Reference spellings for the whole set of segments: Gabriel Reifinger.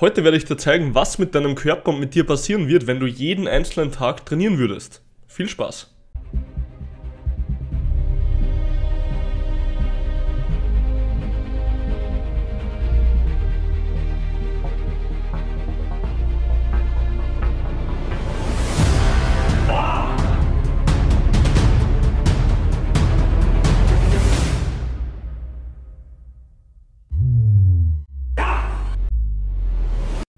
Heute werde ich dir zeigen, was mit deinem Körper und mit dir passieren wird, wenn du jeden einzelnen Tag trainieren würdest. Viel Spaß!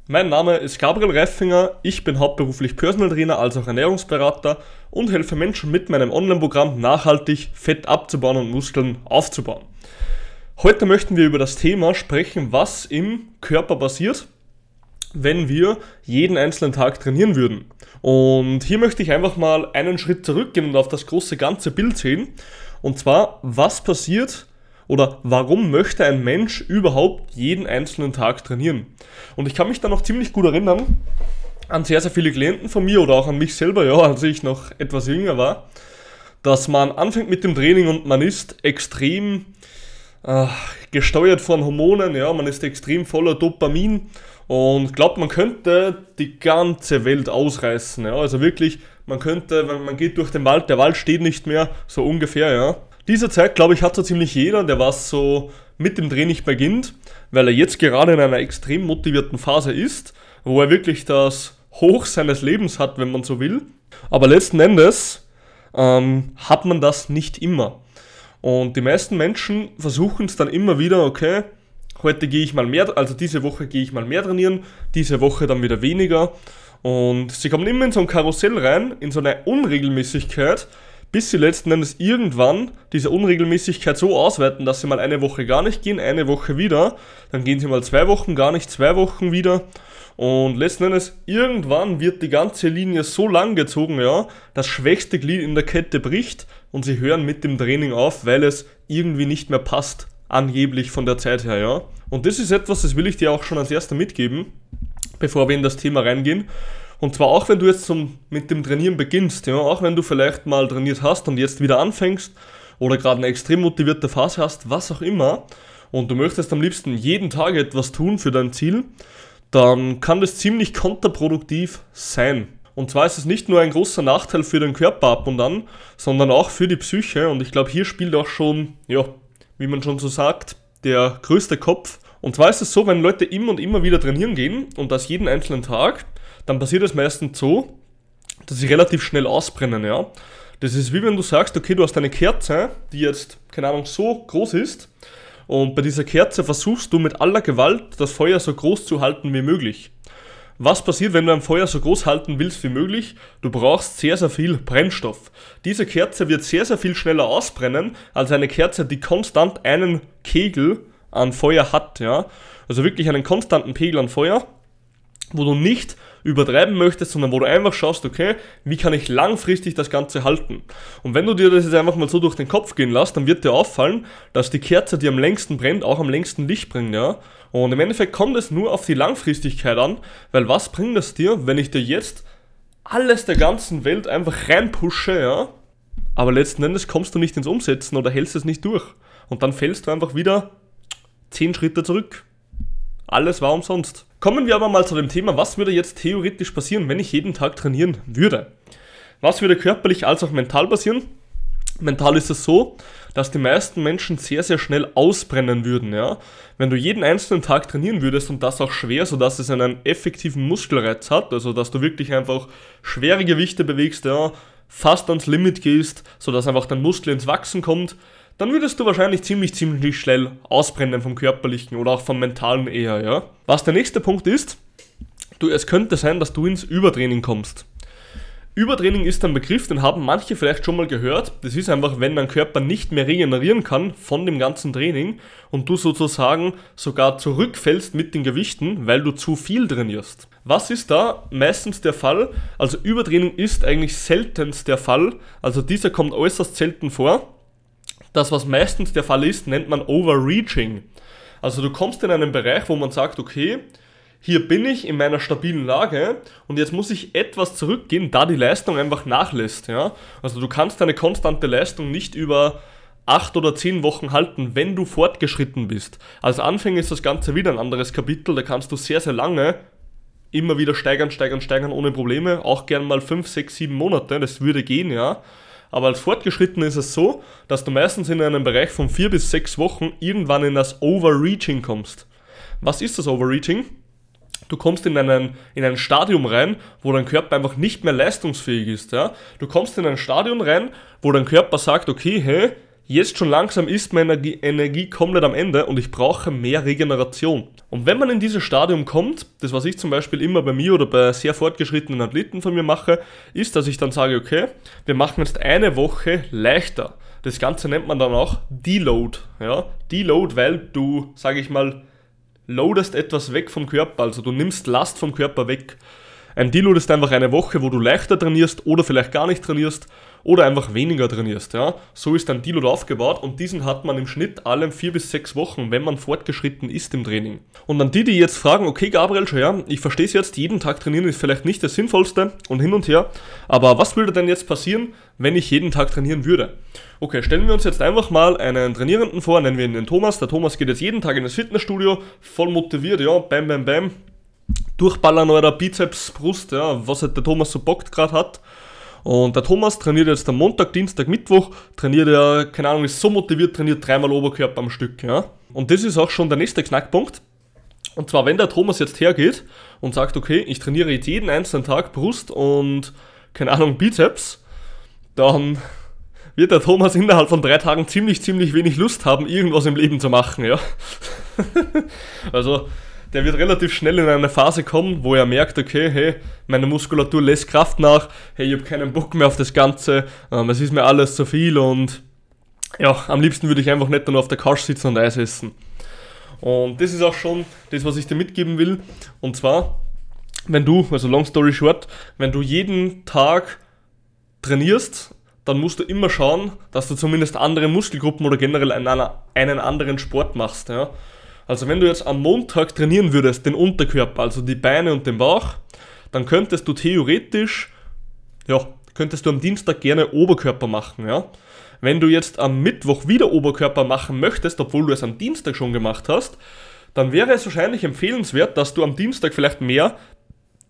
Mein Name ist Gabriel Reifinger, ich bin hauptberuflich Personal Trainer als auch Ernährungsberater und helfe Menschen mit meinem Online-Programm nachhaltig Fett abzubauen und Muskeln aufzubauen. Heute möchten wir über das Thema sprechen, was im Körper passiert, wenn wir jeden einzelnen Tag trainieren würden. Und hier möchte ich einfach mal einen Schritt zurückgehen und auf das große ganze Bild sehen. Und zwar, was passiert oder warum möchte ein Mensch überhaupt jeden einzelnen Tag trainieren? Und ich kann mich da noch ziemlich gut erinnern an sehr, sehr viele Klienten von mir oder auch an mich selber, ja, als ich noch etwas jünger war, dass man anfängt mit dem Training und man ist extrem gesteuert von Hormonen, ja, man ist extrem voller Dopamin und glaubt, man könnte die ganze Welt ausreißen. Ja, also wirklich, man könnte, wenn man geht durch den Wald, der Wald steht nicht mehr, so ungefähr, ja. Diese Zeit, glaube ich, hat so ziemlich jeder, der was so mit dem Training beginnt, weil er jetzt gerade in einer extrem motivierten Phase ist, wo er wirklich das Hoch seines Lebens hat, wenn man so will. Aber letzten Endes hat man das nicht immer. Und die meisten Menschen versuchen es dann immer wieder, okay, heute gehe ich mal mehr, also diese Woche gehe ich mal mehr trainieren, diese Woche dann wieder weniger. Und sie kommen immer in so ein Karussell rein, in so eine Unregelmäßigkeit, bis sie letzten Endes irgendwann diese Unregelmäßigkeit so ausweiten, dass sie mal eine Woche gar nicht gehen, eine Woche wieder, dann gehen sie mal 2 Wochen gar nicht, 2 Wochen wieder und letzten Endes irgendwann wird die ganze Linie so lang gezogen, ja, das schwächste Glied in der Kette bricht und sie hören mit dem Training auf, weil es irgendwie nicht mehr passt, angeblich von der Zeit her, ja. Und das ist etwas, das will ich dir auch schon als Erster mitgeben, bevor wir in das Thema reingehen. Und zwar auch wenn du jetzt mit dem Trainieren beginnst, ja, auch wenn du vielleicht mal trainiert hast und jetzt wieder anfängst oder gerade eine extrem motivierte Phase hast, was auch immer, und du möchtest am liebsten jeden Tag etwas tun für dein Ziel, dann kann das ziemlich kontraproduktiv sein. Und zwar ist es nicht nur ein großer Nachteil für den Körper ab und an, sondern auch für die Psyche. Und ich glaube, hier spielt auch schon, ja, wie man schon so sagt, der größte Kopf. Und zwar ist es so, wenn Leute immer und immer wieder trainieren gehen und das jeden einzelnen Tag, dann passiert es meistens so, dass sie relativ schnell ausbrennen, ja. Das ist wie wenn du sagst, okay, du hast eine Kerze, die jetzt, keine Ahnung, so groß ist und bei dieser Kerze versuchst du mit aller Gewalt, das Feuer so groß zu halten wie möglich. Was passiert, wenn du ein Feuer so groß halten willst wie möglich? Du brauchst sehr, sehr viel Brennstoff. Diese Kerze wird sehr, sehr viel schneller ausbrennen, als eine Kerze, die konstant einen Kegel an Feuer hat, ja. Also wirklich einen konstanten Pegel an Feuer, wo du nicht übertreiben möchtest, sondern wo du einfach schaust, okay, wie kann ich langfristig das Ganze halten? Und wenn du dir das jetzt einfach mal so durch den Kopf gehen lässt, dann wird dir auffallen, dass die Kerze, die am längsten brennt, auch am längsten Licht bringt, ja. Und im Endeffekt kommt es nur auf die Langfristigkeit an, weil was bringt es dir, wenn ich dir jetzt alles der ganzen Welt einfach reinpushe, ja, aber letzten Endes kommst du nicht ins Umsetzen oder hältst es nicht durch. Und dann fällst du einfach wieder 10 Schritte zurück. Alles war umsonst. Kommen wir aber mal zu dem Thema, was würde jetzt theoretisch passieren, wenn ich jeden Tag trainieren würde? Was würde körperlich als auch mental passieren? Mental ist es so, dass die meisten Menschen sehr, sehr schnell ausbrennen würden, ja? Wenn du jeden einzelnen Tag trainieren würdest und das auch schwer, sodass es einen effektiven Muskelreiz hat, also dass du wirklich einfach schwere Gewichte bewegst, ja, fast ans Limit gehst, sodass einfach dein Muskel ins Wachsen kommt, dann würdest du wahrscheinlich ziemlich schnell ausbrennen vom körperlichen oder auch vom mentalen eher, ja. Was der nächste Punkt ist, es könnte sein, dass du ins Übertraining kommst. Übertraining ist ein Begriff, den haben manche vielleicht schon mal gehört. Das ist einfach, wenn dein Körper nicht mehr regenerieren kann von dem ganzen Training und du sozusagen sogar zurückfällst mit den Gewichten, weil du zu viel trainierst. Was ist da meistens der Fall? Also Übertraining ist eigentlich seltenst der Fall, also dieser kommt äußerst selten vor. Das, was meistens der Fall ist, nennt man Overreaching. Also du kommst in einen Bereich, wo man sagt, okay, hier bin ich in meiner stabilen Lage und jetzt muss ich etwas zurückgehen, da die Leistung einfach nachlässt. Ja? Also du kannst deine konstante Leistung nicht über 8 oder 10 Wochen halten, wenn du fortgeschritten bist. Als Anfänger ist das Ganze wieder ein anderes Kapitel, da kannst du sehr, sehr lange immer wieder steigern ohne Probleme, auch gern mal 5, 6, 7 Monate, das würde gehen, ja. Aber als Fortgeschritten ist es so, dass du meistens in einem Bereich von 4 bis 6 Wochen irgendwann in das Overreaching kommst. Was ist das Overreaching? Du kommst in ein Stadium rein, wo dein Körper einfach nicht mehr leistungsfähig ist, ja. Du kommst in ein Stadium rein, wo dein Körper sagt, okay, hey, jetzt schon langsam ist meine Energie komplett am Ende und ich brauche mehr Regeneration. Und wenn man in dieses Stadium kommt, das was ich zum Beispiel immer bei mir oder bei sehr fortgeschrittenen Athleten von mir mache, ist, dass ich dann sage, okay, wir machen jetzt eine Woche leichter. Das Ganze nennt man dann auch Deload. Ja? Deload, weil du, sage ich mal, loadest etwas weg vom Körper, also du nimmst Last vom Körper weg. Ein Deload ist einfach eine Woche, wo du leichter trainierst oder vielleicht gar nicht trainierst oder einfach weniger trainierst. Ja? So ist ein Deload aufgebaut und diesen hat man im Schnitt alle 4 bis 6 Wochen, wenn man fortgeschritten ist im Training. Und an die, die jetzt fragen, okay Gabriel, schon ja, ich verstehe es jetzt, jeden Tag trainieren ist vielleicht nicht das Sinnvollste und hin und her, aber was würde denn jetzt passieren, wenn ich jeden Tag trainieren würde? Okay, stellen wir uns jetzt einfach mal einen Trainierenden vor, nennen wir ihn den Thomas. Der Thomas geht jetzt jeden Tag in das Fitnessstudio, voll motiviert, ja, bam, bam, bam. Durchballern eurer Bizeps, Brust, ja, was halt der Thomas so Bock gerade hat. Und der Thomas trainiert jetzt am Montag, Dienstag, Mittwoch, trainiert er, keine Ahnung, ist so motiviert, trainiert 3-mal Oberkörper am Stück, ja. Und das ist auch schon der nächste Knackpunkt. Und zwar, wenn der Thomas jetzt hergeht und sagt, okay, ich trainiere jetzt jeden einzelnen Tag Brust und, keine Ahnung, Bizeps, dann wird der Thomas innerhalb von 3 Tagen ziemlich wenig Lust haben, irgendwas im Leben zu machen, ja. Also, der wird relativ schnell in eine Phase kommen, wo er merkt, okay, hey, meine Muskulatur lässt Kraft nach, hey, ich habe keinen Bock mehr auf das Ganze, es ist mir alles zu viel und ja, am liebsten würde ich einfach nicht nur auf der Couch sitzen und Eis essen. Und das ist auch schon das, was ich dir mitgeben will. Und zwar, wenn du, also long story short, wenn du jeden Tag trainierst, dann musst du immer schauen, dass du zumindest andere Muskelgruppen oder generell einen anderen Sport machst, ja. Also wenn du jetzt am Montag trainieren würdest, den Unterkörper, also die Beine und den Bauch, dann könntest du theoretisch, ja, könntest du am Dienstag gerne Oberkörper machen, ja. Wenn du jetzt am Mittwoch wieder Oberkörper machen möchtest, obwohl du es am Dienstag schon gemacht hast, dann wäre es wahrscheinlich empfehlenswert, dass du am Dienstag vielleicht mehr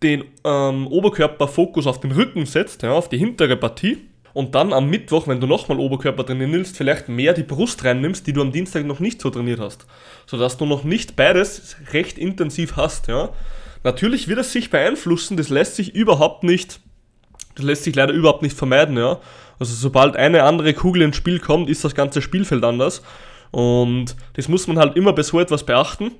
den Oberkörperfokus auf den Rücken setzt, ja, auf die hintere Partie. Und dann am Mittwoch, wenn du nochmal Oberkörper trainieren willst, vielleicht mehr die Brust reinnimmst, die du am Dienstag noch nicht so trainiert hast. Sodass du noch nicht beides recht intensiv hast, ja. Natürlich wird es sich beeinflussen, das lässt sich leider überhaupt nicht vermeiden, ja. Also sobald eine andere Kugel ins Spiel kommt, ist das ganze Spielfeld anders. Und das muss man halt immer bei so etwas beachten.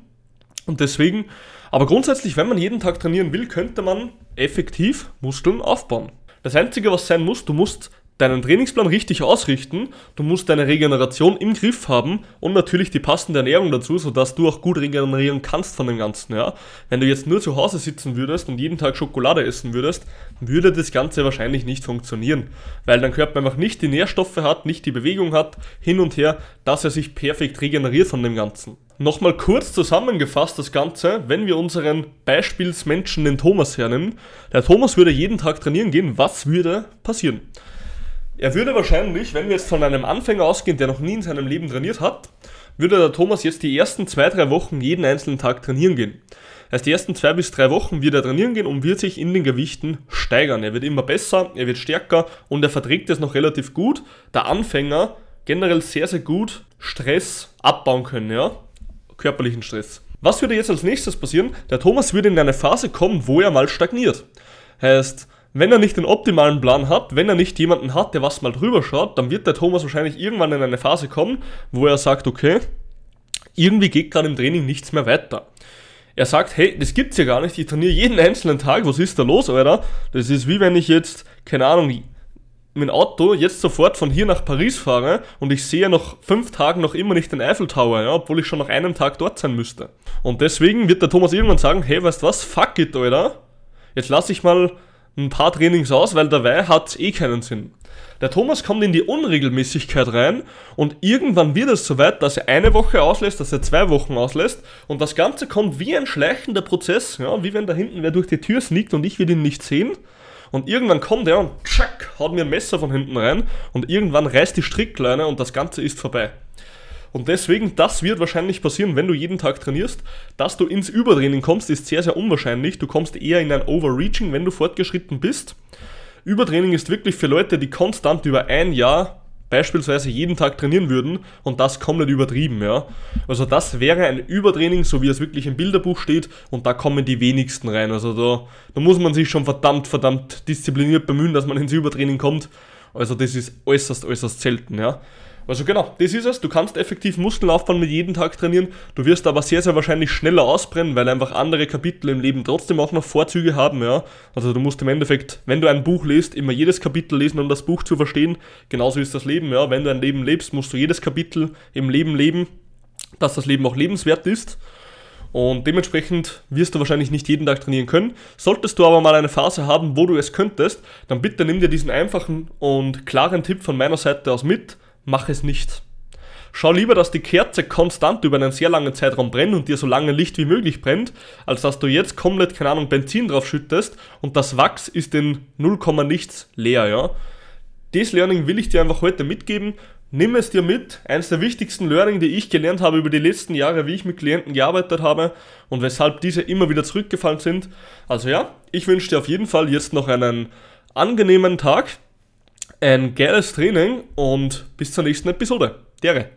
Und deswegen, aber grundsätzlich, wenn man jeden Tag trainieren will, könnte man effektiv Muskeln aufbauen. Das Einzige, was sein muss, du musst deinen Trainingsplan richtig ausrichten, du musst deine Regeneration im Griff haben und natürlich die passende Ernährung dazu, sodass du auch gut regenerieren kannst von dem Ganzen, ja. Wenn du jetzt nur zu Hause sitzen würdest und jeden Tag Schokolade essen würdest, würde das Ganze wahrscheinlich nicht funktionieren, weil dein Körper einfach nicht die Nährstoffe hat, nicht die Bewegung hat, hin und her, dass er sich perfekt regeneriert von dem Ganzen. Nochmal kurz zusammengefasst das Ganze, wenn wir unseren Beispielsmenschen, den Thomas, hernehmen. Der Thomas würde jeden Tag trainieren gehen, was würde passieren? Er würde wahrscheinlich, wenn wir jetzt von einem Anfänger ausgehen, der noch nie in seinem Leben trainiert hat, würde der Thomas jetzt die ersten 2-3 Wochen jeden einzelnen Tag trainieren gehen. Das heißt, die ersten 2 bis 3 Wochen wird er trainieren gehen und wird sich in den Gewichten steigern. Er wird immer besser, er wird stärker und er verträgt es noch relativ gut. Der Anfänger generell sehr, sehr gut Stress abbauen können, ja, körperlichen Stress. Was würde jetzt als nächstes passieren? Der Thomas würde in eine Phase kommen, wo er mal stagniert. Heißt, wenn er nicht den optimalen Plan hat, wenn er nicht jemanden hat, der was mal drüber schaut, dann wird der Thomas wahrscheinlich irgendwann in eine Phase kommen, wo er sagt, okay, irgendwie geht gerade im Training nichts mehr weiter. Er sagt, hey, das gibt's ja gar nicht, ich trainiere jeden einzelnen Tag, was ist da los, Alter? Das ist wie wenn ich jetzt, keine Ahnung, mit dem Auto jetzt sofort von hier nach Paris fahre und ich sehe nach 5 Tagen noch immer nicht den Eiffel Tower, ja, obwohl ich schon nach einem Tag dort sein müsste. Und deswegen wird der Thomas irgendwann sagen, hey, weißt du was, fuck it, Alter, jetzt lass ich mal ein paar Trainings aus, weil dabei hat es eh keinen Sinn. Der Thomas kommt in die Unregelmäßigkeit rein und irgendwann wird es soweit, dass er eine Woche auslässt, dass er 2 Wochen auslässt und das Ganze kommt wie ein schleichender Prozess, ja, wie wenn da hinten wer durch die Tür sneakt und ich will ihn nicht sehen Und irgendwann kommt er und tschack, haut mir ein Messer von hinten rein und irgendwann reißt die Strickleine und das Ganze ist vorbei. Und deswegen, das wird wahrscheinlich passieren, wenn du jeden Tag trainierst. Dass du ins Übertraining kommst, ist sehr, sehr unwahrscheinlich. Du kommst eher in ein Overreaching, wenn du fortgeschritten bist. Übertraining ist wirklich für Leute, die konstant über ein Jahr beispielsweise jeden Tag trainieren würden und das komplett übertrieben, ja. Also das wäre ein Übertraining, so wie es wirklich im Bilderbuch steht, und da kommen die wenigsten rein. Also da muss man sich schon verdammt diszipliniert bemühen, dass man ins Übertraining kommt. Also das ist äußerst, äußerst selten, ja. Also genau, das ist es. Du kannst effektiv Muskeln aufbauen mit jedem Tag trainieren. Du wirst aber sehr, sehr wahrscheinlich schneller ausbrennen, weil einfach andere Kapitel im Leben trotzdem auch noch Vorzüge haben, ja. Also du musst im Endeffekt, wenn du ein Buch liest, immer jedes Kapitel lesen, um das Buch zu verstehen. Genauso ist das Leben, ja. Wenn du ein Leben lebst, musst du jedes Kapitel im Leben leben, dass das Leben auch lebenswert ist. Und dementsprechend wirst du wahrscheinlich nicht jeden Tag trainieren können. Solltest du aber mal eine Phase haben, wo du es könntest, dann bitte nimm dir diesen einfachen und klaren Tipp von meiner Seite aus mit. Mach es nicht. Schau lieber, dass die Kerze konstant über einen sehr langen Zeitraum brennt und dir so lange Licht wie möglich brennt, als dass du jetzt komplett, keine Ahnung, Benzin drauf schüttest und das Wachs ist in 0, nichts leer, ja. Das Learning will ich dir einfach heute mitgeben. Nimm es dir mit. Eines der wichtigsten Learning, die ich gelernt habe über die letzten Jahre, wie ich mit Klienten gearbeitet habe und weshalb diese immer wieder zurückgefallen sind. Also ja, ich wünsche dir auf jeden Fall jetzt noch einen angenehmen Tag. Ein geiles Training und bis zur nächsten Episode. Dere.